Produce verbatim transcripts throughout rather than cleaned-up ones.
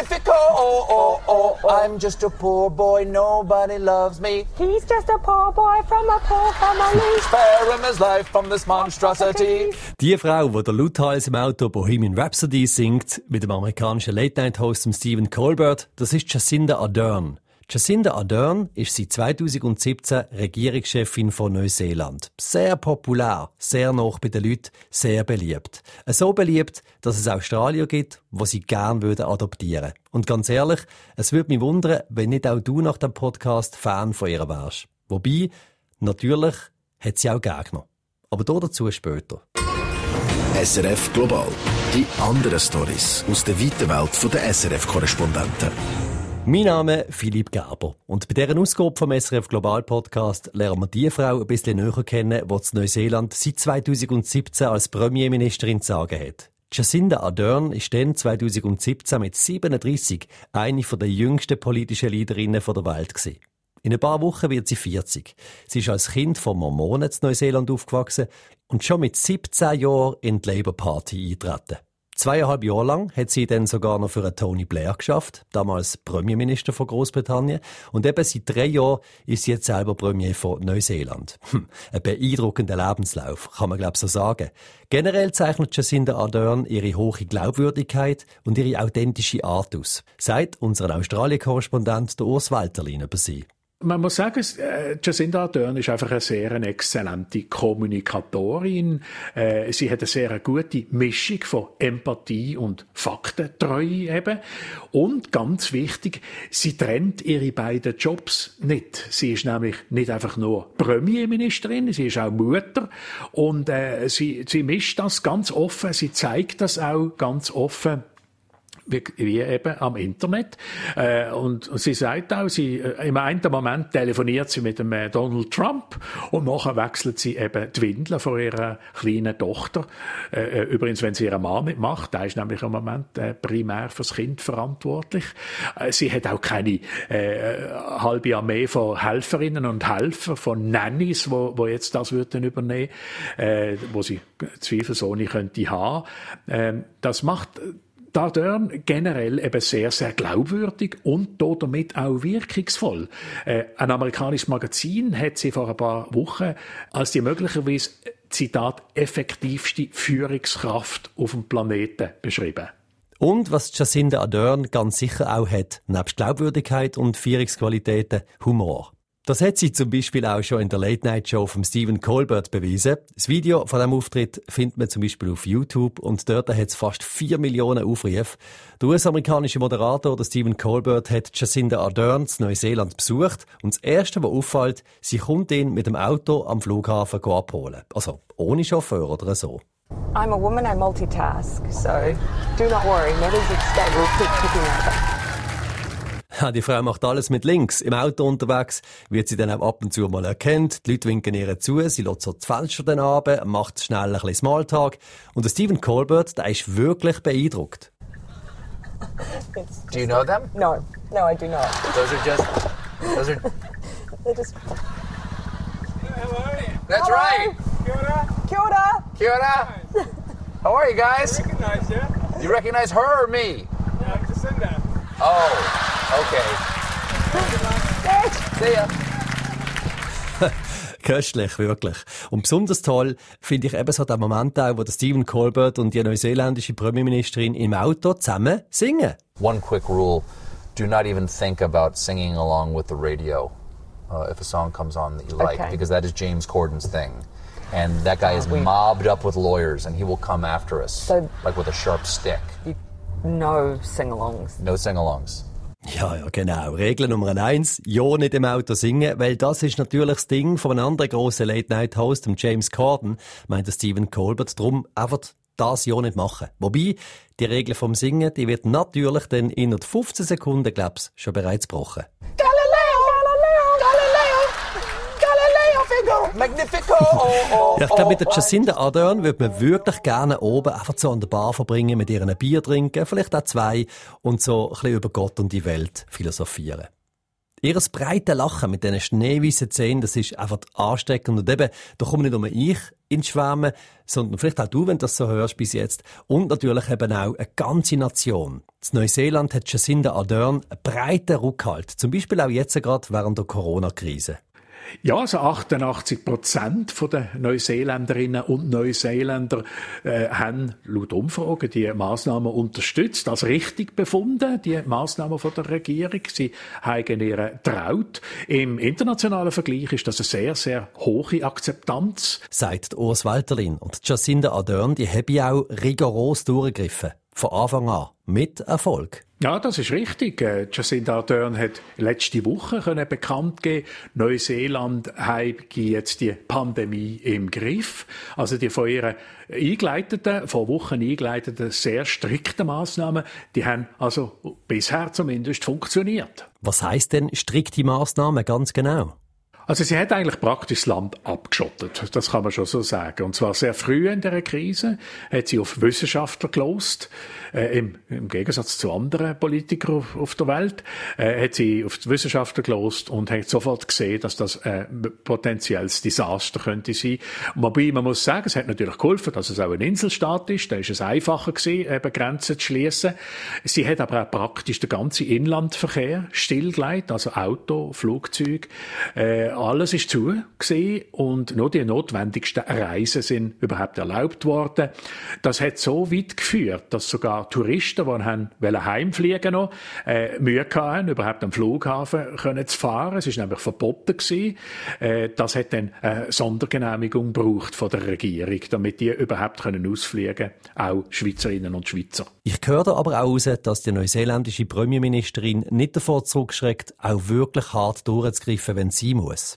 difficult. Oh, oh, oh, oh, I'm just a poor boy, nobody loves me. He's just a poor boy from a poor family. Spare him his life from this monstrosity. Die Frau, die der Lauthals im Auto Bohemian Rhapsody singt, mit dem amerikanischen Late-Night-Host Stephen Colbert, das ist Jacinda Ardern. Jacinda Ardern ist seit zweitausendsiebzehn Regierungschefin von Neuseeland. Sehr populär, sehr nah bei den Leuten, sehr beliebt. So beliebt, dass es Australier gibt, die sie gerne adoptieren würden. Und ganz ehrlich, es würde mich wundern, wenn nicht auch du nach dem Podcast Fan von ihr wärst. Wobei, natürlich hat sie auch Gegner. Aber dazu später. S R F Global. Die anderen Storys aus der weiten Welt der S R F-Korrespondenten. Mein Name ist Philipp Gerber. Und bei dieser Ausgabe vom S R F Global Podcast lernen wir die Frau ein bisschen näher kennen, die in Neuseeland seit zweitausendsiebzehn als Premierministerin zu sagen hat. Jacinda Ardern ist dann zweitausendsiebzehn mit siebenunddreissig eine der jüngsten politischen Leaderinnen der Welt gewesen. In ein paar Wochen wird sie vierzig. Sie ist als Kind von Mormonen in Neuseeland aufgewachsen und schon mit siebzehn Jahren in die Labour Party eingetreten. Zweieinhalb Jahre lang hat sie dann sogar noch für Tony Blair geschafft, damals Premierminister von Großbritannien. Und eben seit drei Jahren ist sie jetzt selber Premier von Neuseeland. Hm, ein beeindruckender Lebenslauf, kann man glaube ich so sagen. Generell zeichnet Jacinda Ardern ihre hohe Glaubwürdigkeit und ihre authentische Art aus, sagt unser Australien-Korrespondent Urs Walterlin über sie. Man muss sagen, Jacinda Ardern ist einfach eine sehr eine exzellente Kommunikatorin. Sie hat eine sehr gute Mischung von Empathie und Faktentreue eben. Und ganz wichtig, sie trennt ihre beiden Jobs nicht. Sie ist nämlich nicht einfach nur Premierministerin, sie ist auch Mutter. Und äh, sie, sie mischt das ganz offen, sie zeigt das auch ganz offen. Wie, wie eben am Internet. Äh, und sie sagt auch, sie, äh, im einen Moment telefoniert sie mit dem äh, Donald Trump und nachher wechselt sie eben die Windeln von ihrer kleinen Tochter. Äh, übrigens, wenn sie ihren Mann mitmacht, der ist nämlich im Moment äh, primär fürs Kind verantwortlich. Äh, sie hat auch keine äh, halbe Armee von Helferinnen und Helfern, von Nannies, wo, wo jetzt das würden übernehmen, äh, wo sie zweifelsohne könnte haben. Äh, das macht Ardern generell eben sehr, sehr glaubwürdig und damit auch wirkungsvoll. Äh, ein amerikanisches Magazin hat sie vor ein paar Wochen als die möglicherweise, Zitat, effektivste Führungskraft auf dem Planeten beschrieben. Und was Jacinda Ardern ganz sicher auch hat, nebst Glaubwürdigkeit und Führungsqualitäten, Humor. Das hat sie zum Beispiel auch schon in der Late-Night-Show von Stephen Colbert bewiesen. Das Video von diesem Auftritt findet man zum Beispiel auf YouTube und dort hat es fast vier Millionen Aufrufe. Der U S-amerikanische Moderator Stephen Colbert hat Jacinda Ardern in Neuseeland besucht und das Erste, was auffällt, sie kommt ihn mit dem Auto am Flughafen abholen. Also ohne Chauffeur oder so. I'm a woman, I multitask, so do not worry, nothing's at stake, we'll keep picking up. Die Frau macht alles mit links. Im Auto unterwegs wird sie dann auch ab und zu mal erkannt. Die Leute winken ihr zu, sie lässt so die Fenster dann runter, macht schnell ein bisschen Smalltalk. Und der Stephen Colbert, der ist wirklich beeindruckt. Do you know them? No, no, I do not. Those are just... Those are... They're just... Hello. That's hello. Right. Kia ora. Kia ora. Kia ora. How are you guys? I recognize you. You recognize her or me? No, Jacinda. Oh. Okay. See ya. Köstlich, wirklich. Und besonders toll finde ich eben so den Moment auch, wo Stephen Colbert und die neuseeländische Premierministerin im Auto zusammen singen. One quick rule, do not even think about singing along with the radio uh, if a song comes on that you like, okay. Because that is James Corden's thing. And that guy is oh, mobbed up with lawyers and he will come after us, so like with a sharp stick. You, no sing-alongs. No sing-alongs. Ja, ja, genau. Regel Nummer eins, ja, nicht im Auto singen, weil das ist natürlich das Ding von einem anderen grossen Late-Night-Host, dem James Corden, meint Stephen Colbert. Darum einfach das ja nicht machen. Wobei, die Regel vom Singen, die wird natürlich dann in fünfzehn Sekunden, glaube ich, schon bereits gebrochen. Magnifico! Oh, oh, ja, ich glaube, mit der Jacinda Ardern würde man wirklich gerne oben einfach so an der Bar verbringen, mit ihr ein Bier trinken, vielleicht auch zwei, und so ein bisschen über Gott und die Welt philosophieren. Ihres breite Lachen mit diesen schneeweißen Zähnen, das ist einfach ansteckend. Und eben, da komme nicht nur ich ins Schwärmen, sondern vielleicht auch du, wenn du das so hörst bis jetzt. Und natürlich eben auch eine ganze Nation. In Neuseeland hat Jacinda Ardern einen breiten Rückhalt, zum Beispiel auch jetzt gerade während der Corona-Krise. Ja, also achtundachtzig Prozent der Neuseeländerinnen und Neuseeländer äh, haben laut Umfragen die Massnahmen unterstützt, als richtig befunden, die Massnahmen von der Regierung. Sie haben ihr traut. Im internationalen Vergleich ist das eine sehr, sehr hohe Akzeptanz. Sagt Urs Walterlin und Jacinda Ardern, die haben auch rigoros durchgegriffen. Von Anfang an. Mit Erfolg. Ja, das ist richtig. Jacinda Ardern hat letzte Woche bekannt gegeben, Neuseeland habe jetzt die Pandemie im Griff. Also die von ihrer eingeleiteten, vor Wochen eingeleiteten, sehr strikten Massnahmen, die haben also bisher zumindest funktioniert. Was heisst denn strikte Massnahmen ganz genau? Also sie hat eigentlich praktisch das Land abgeschottet, das kann man schon so sagen. Und zwar sehr früh in dieser Krise hat sie auf Wissenschaftler gehört, äh, im, im Gegensatz zu anderen Politikern auf, auf der Welt, äh, hat sie auf die Wissenschaftler gehört und hat sofort gesehen, dass das ein potenzielles Desaster könnte sein. Wobei man muss sagen, es hat natürlich geholfen, dass es auch ein Inselstaat ist, da ist es einfacher gewesen, eben Grenzen zu schliessen. Sie hat aber auch praktisch den ganzen Inlandverkehr stillgelegt, also Auto, Flugzeug, äh, alles ist zu gewesen und nur die notwendigsten Reisen sind überhaupt erlaubt worden. Das hat so weit geführt, dass sogar Touristen, die noch heimfliegen wollten, äh, Mühe hatten, überhaupt am Flughafen können zu fahren. Es war nämlich verboten gewesen. Äh, das hat dann eine Sondergenehmigung gebraucht von der Regierung, damit die überhaupt können ausfliegen können, auch Schweizerinnen und Schweizer. Ich höre da aber auch raus, dass die neuseeländische Premierministerin nicht davor zurückschreckt, auch wirklich hart durchzugreifen, wenn sie muss.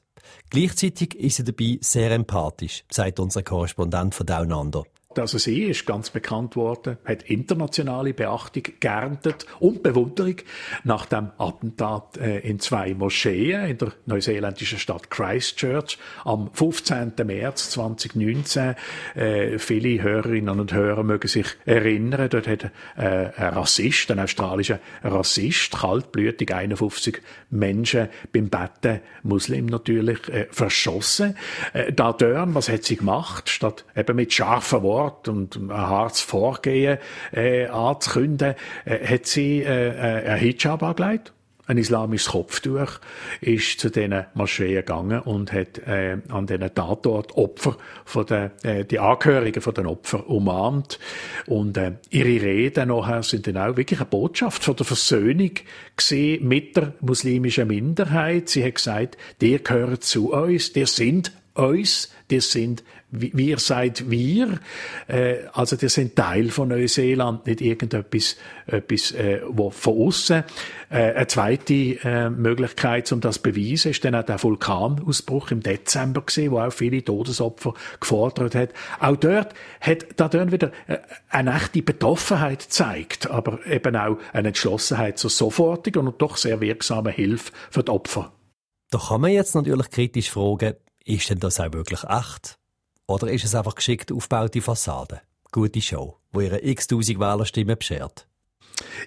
Gleichzeitig ist sie dabei sehr empathisch, sagt unser Korrespondent von Downander. Also sie ist ganz bekannt worden, hat internationale Beachtung geerntet und Bewunderung nach dem Attentat in zwei Moscheen in der neuseeländischen Stadt Christchurch am fünfzehnten März zweitausendneunzehn. Äh, viele Hörerinnen und Hörer mögen sich erinnern, dort hat äh, ein Rassist, ein australischer Rassist, kaltblütig einundfünfzig Menschen beim Betten, Muslim natürlich, äh, verschossen. Äh, Ardern, was hat sie gemacht? Statt eben mit scharfen Worten und ein hartes Vorgehen äh, anzukünden, äh, hat sie äh, ein Hijab angelegt. Ein islamisches Kopftuch, ist zu diesen Moscheen gegangen und hat äh, an diesen Tatort Opfer von den, äh, die Angehörigen von den Opfern umarmt. Und äh, ihre Reden nachher sind dann auch wirklich eine Botschaft von der Versöhnung gewesen mit der muslimischen Minderheit. Sie hat gesagt, ihr gehört zu uns, ihr sind uns, ihr sind wir seid wir, also das sind Teil von Neuseeland, nicht irgendetwas, etwas, wo von aussen. Eine zweite Möglichkeit, um das zu beweisen, ist dann auch der Vulkanausbruch im Dezember gewesen, wo auch viele Todesopfer gefordert hat. Auch dort hat Ardern wieder eine echte Betroffenheit gezeigt, aber eben auch eine Entschlossenheit zur sofortigen und doch sehr wirksamen Hilfe für die Opfer. Da kann man jetzt natürlich kritisch fragen, ist denn das auch wirklich echt? Oder ist es einfach geschickt aufgebaute Fassade? Gute Show, die ihre x-tausend Wählerstimmen beschert.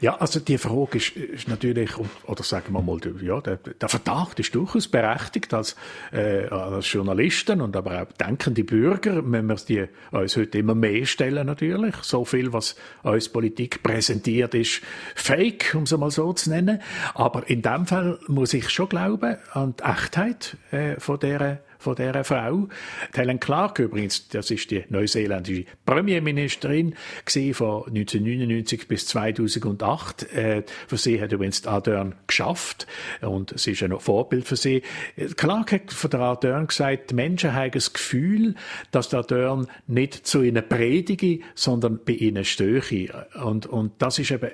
Ja, also die Frage ist, ist natürlich, oder sagen wir mal, ja, der, der Verdacht ist durchaus berechtigt als, äh, als Journalisten und aber auch denkende Bürger, müssen wir die uns heute immer mehr stellen natürlich. So viel, was uns Politik präsentiert, ist fake, um es mal so zu nennen. Aber in dem Fall muss ich schon glauben an die Echtheit äh, von dieser von dieser Frau. Helen Clark übrigens, das ist die neuseeländische Premierministerin gewesen, von neunzehnhundertneunundneunzig bis zweitausendacht. Für sie hat übrigens Ardern geschafft und es ist ein Vorbild für sie. Clark hat von der Ardern gesagt, die Menschen haben das Gefühl, dass der Ardern nicht zu ihnen predige, sondern bei ihnen stöche. Und, und das ist eben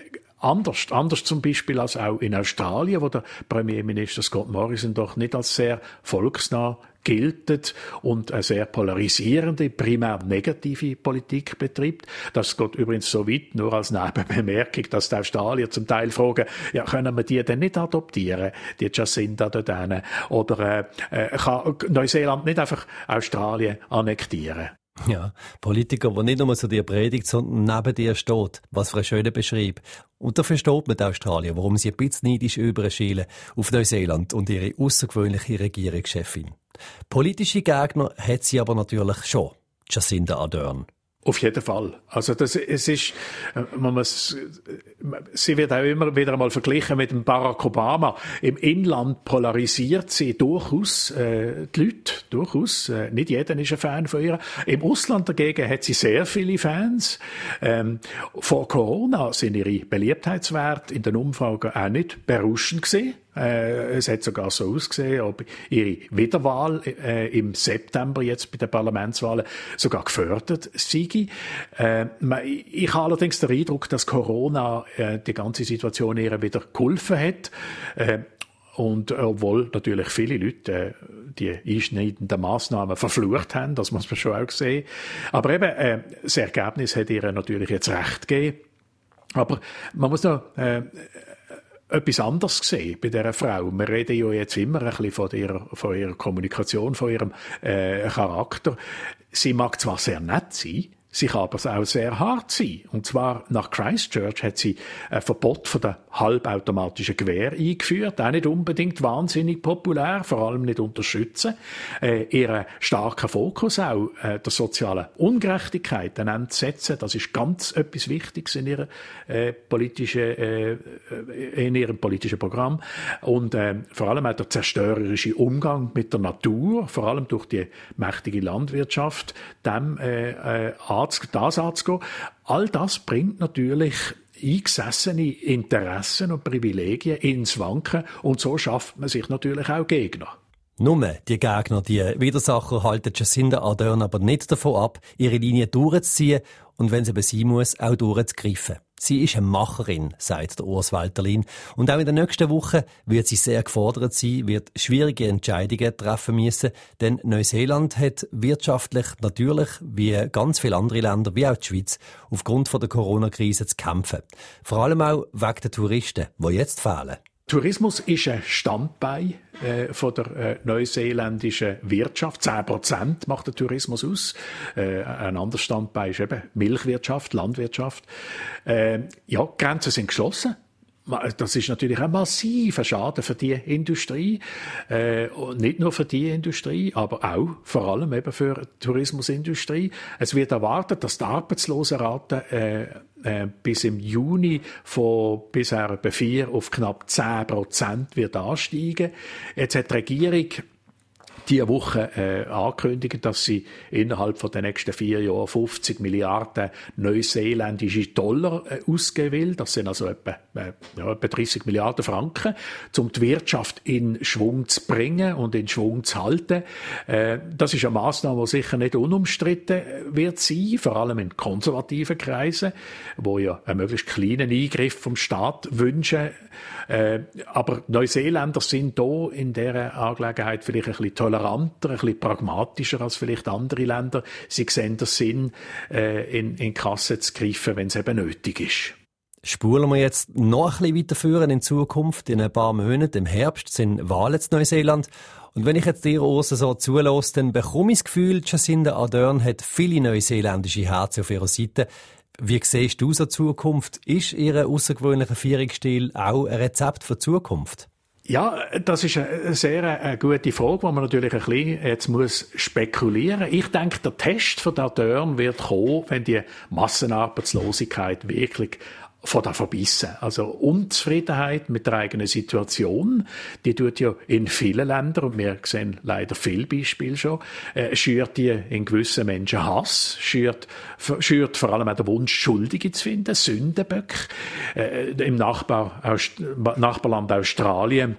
Anders, anders zum Beispiel als auch in Australien, wo der Premierminister Scott Morrison doch nicht als sehr volksnah gilt und eine sehr polarisierende, primär negative Politik betreibt. Das geht übrigens so weit, nur als Nebenbemerkung, dass die Australier zum Teil fragen, ja, können wir die denn nicht adoptieren, die Jacinda Ardern? Oder äh, kann Neuseeland nicht einfach Australien annektieren? Ja, Politiker, der nicht nur zu dir predigt, sondern neben dir steht. Was für ein schöner Beschreib. Und da versteht man die Australier, warum sie ein bisschen neidisch überschielen auf Neuseeland und ihre außergewöhnliche Regierungschefin. Politische Gegner hat sie aber natürlich schon. Jacinda Ardern? Auf jeden Fall. Also das, es ist, man muss, sie wird auch immer wieder einmal verglichen mit dem Barack Obama. Im Inland polarisiert sie durchaus äh, die Leute, durchaus. Äh, nicht jeder ist ein Fan von ihr. Im Ausland dagegen hat sie sehr viele Fans. Ähm, vor Corona sind ihre Beliebtheitswerte in den Umfragen auch nicht berauschend gewesen. Äh, es hat sogar so ausgesehen, ob ihre Wiederwahl äh, im September jetzt bei den Parlamentswahlen sogar gefördert sei. Äh, ich habe allerdings den Eindruck, dass Corona äh, die ganze Situation ihr wieder geholfen hat. Äh, Und obwohl natürlich viele Leute äh, die einschneidenden Massnahmen verflucht haben, das muss man schon auch sehen. Aber eben, äh, das Ergebnis hat ihr natürlich jetzt recht gegeben. Aber man muss noch äh, etwas anderes sehen bei dieser Frau. Wir reden ja jetzt immer ein bisschen von ihrer, von ihrer Kommunikation, von ihrem äh, Charakter. Sie mag zwar sehr nett sein, sie kann aber auch sehr hart sein. Und zwar nach Christchurch hat sie ein Verbot von der halbautomatischen Gewehr eingeführt. Auch nicht unbedingt wahnsinnig populär, vor allem nicht unter Schützen. Äh, ihren starken Fokus auch äh, der sozialen Ungerechtigkeit ein Ende setzen, das ist ganz etwas Wichtiges in, ihrer, äh, politischen, äh, in ihrem politischen Programm. Und äh, vor allem auch der zerstörerische Umgang mit der Natur, vor allem durch die mächtige Landwirtschaft, dem äh, äh, das anzugehen. All das bringt natürlich eingesessene Interessen und Privilegien ins Wanken und so schafft man sich natürlich auch Gegner. Nur die Gegner, die Widersacher, halten Jacinda Ardern aber nicht davon ab, ihre Linie durchzuziehen und wenn sie bei sein muss, auch durchzugreifen. Sie ist eine Macherin, sagt der Urs Walterlin. Und auch in den nächsten Wochen wird sie sehr gefordert sein, wird schwierige Entscheidungen treffen müssen. Denn Neuseeland hat wirtschaftlich natürlich, wie ganz viele andere Länder, wie auch die Schweiz, aufgrund von der Corona-Krise zu kämpfen. Vor allem auch wegen der Touristen, die jetzt fehlen. Tourismus ist ein Standbein äh, von der äh, neuseeländischen Wirtschaft. zehn Prozent macht der Tourismus aus. Äh, ein anderes Standbein ist eben Milchwirtschaft, Landwirtschaft. Äh, ja, Grenzen sind geschlossen. Das ist natürlich ein massiver Schaden für die Industrie. Äh, nicht nur für die Industrie, aber auch, vor allem eben für die Tourismusindustrie. Es wird erwartet, dass die Arbeitslosenrate äh, äh, bis im Juni von bisher bei vier auf knapp zehn Prozent wird ansteigen. Jetzt hat die Regierung diese Woche äh, ankündigen, dass sie innerhalb von den nächsten vier Jahren fünfzig Milliarden neuseeländische Dollar äh, ausgeben will. Das sind also etwa, äh, ja, etwa dreißig Milliarden Franken, um die Wirtschaft in Schwung zu bringen und in Schwung zu halten. Äh, das ist eine Massnahme, die sicher nicht unumstritten wird sein, vor allem in konservativen Kreisen, wo ja einen möglichst kleinen Eingriff vom Staat wünschen. Äh, aber Neuseeländer sind da in dieser Angelegenheit vielleicht ein bisschen toleranter, ein bisschen pragmatischer als vielleicht andere Länder. Sie sehen den Sinn, in, in Kassen zu greifen, wenn es eben nötig ist. Spulen wir jetzt noch ein bisschen weiterführen in Zukunft. In ein paar Monaten, im Herbst, sind Wahlen in Neuseeland. Und wenn ich jetzt dir, Urs, so zulasse, dann bekomme ich das Gefühl, Jacinda Ardern hat viele neuseeländische Herzen auf ihrer Seite. Wie siehst du so Zukunft? Ist ihr außergewöhnlicher Feierungsstil auch ein Rezept für Zukunft? Ja, das ist eine sehr eine gute Frage, wo man natürlich ein bisschen jetzt muss spekulieren. Ich denke, der Test von der Ardern wird kommen, wenn die Massenarbeitslosigkeit wirklich von da verbissen. Also Unzufriedenheit mit der eigenen Situation, die tut ja in vielen Ländern, und wir sehen leider viele Beispiele schon, äh, schürt die in gewissen Menschen Hass, schürt, schürt vor allem auch den Wunsch, Schuldige zu finden, Sündenböcke. Äh, Im Nachbar, Aust- Nachbarland Australien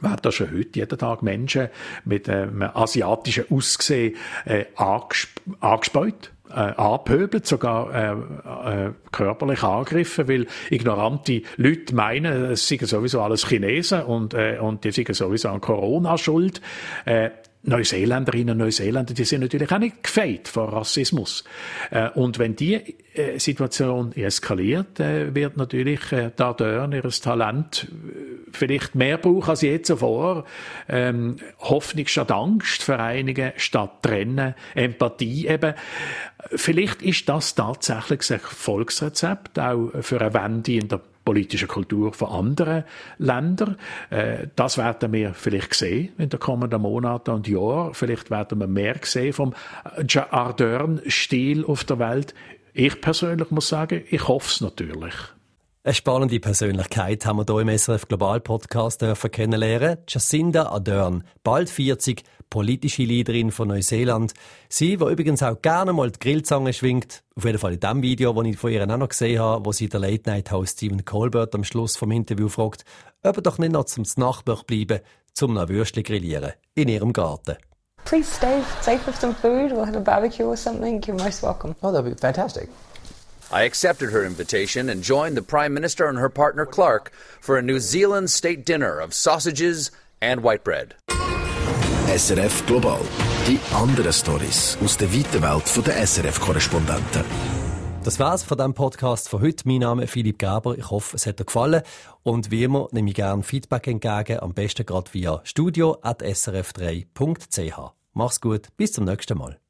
werden da schon heute jeden Tag Menschen mit einem asiatischen Aussehen äh, angesp- angespäut. Äh, anpöbelt, sogar äh, äh, körperlich angegriffen, weil ignorante Leute meinen, es seien sowieso alles Chinesen und, äh, und die seien sowieso an Corona schuld. Äh, Neuseeländerinnen und Neuseeländer, die sind natürlich auch nicht gefeit vor Rassismus. Äh, und wenn die äh, Situation eskaliert, äh, wird natürlich äh, die Ardern ihr Talent äh, vielleicht mehr brauchen als je zuvor. Ähm, Hoffnung statt Angst, Vereinigen statt Trennen, Empathie eben. Vielleicht ist das tatsächlich ein Erfolgsrezept auch für eine Wende in der politischer Kultur von anderen Ländern. Äh, das werden wir vielleicht sehen in den kommenden Monaten und Jahren. Vielleicht werden wir mehr sehen vom Ardern-Stil auf der Welt. Ich persönlich muss sagen, ich hoffe es natürlich. Eine spannende Persönlichkeit haben wir hier im S R F Global Podcast dürfen kennenlernen. Jacinda Ardern, bald vierzig, politische Leaderin von Neuseeland. Sie, die übrigens auch gerne mal die Grillzange schwingt. Auf jeden Fall in dem Video, das ich von ihr auch noch gesehen habe, wo sie den Late-Night-Host Stephen Colbert am Schluss vom Interview fragt, ob er doch nicht noch zum Nachbar bleiben, zum noch Würstchen grillieren in ihrem Garten. Please stay safe with some food. We'll have a barbecue or something. You're most welcome. Oh, that'd be fantastic. I accepted her invitation and joined the Prime Minister and her partner Clark for a New Zealand state dinner of sausages and white bread. S R F Global. Die anderen Stories aus der weiten Welt der S R F-Korrespondenten. Das war's von diesem Podcast von heute. Mein Name ist Philipp Gerber. Ich hoffe, es hat dir gefallen. Und wie immer nehme ich gerne Feedback entgegen. Am besten gerade via studio at s r f drei punkt c h. Mach's gut. Bis zum nächsten Mal.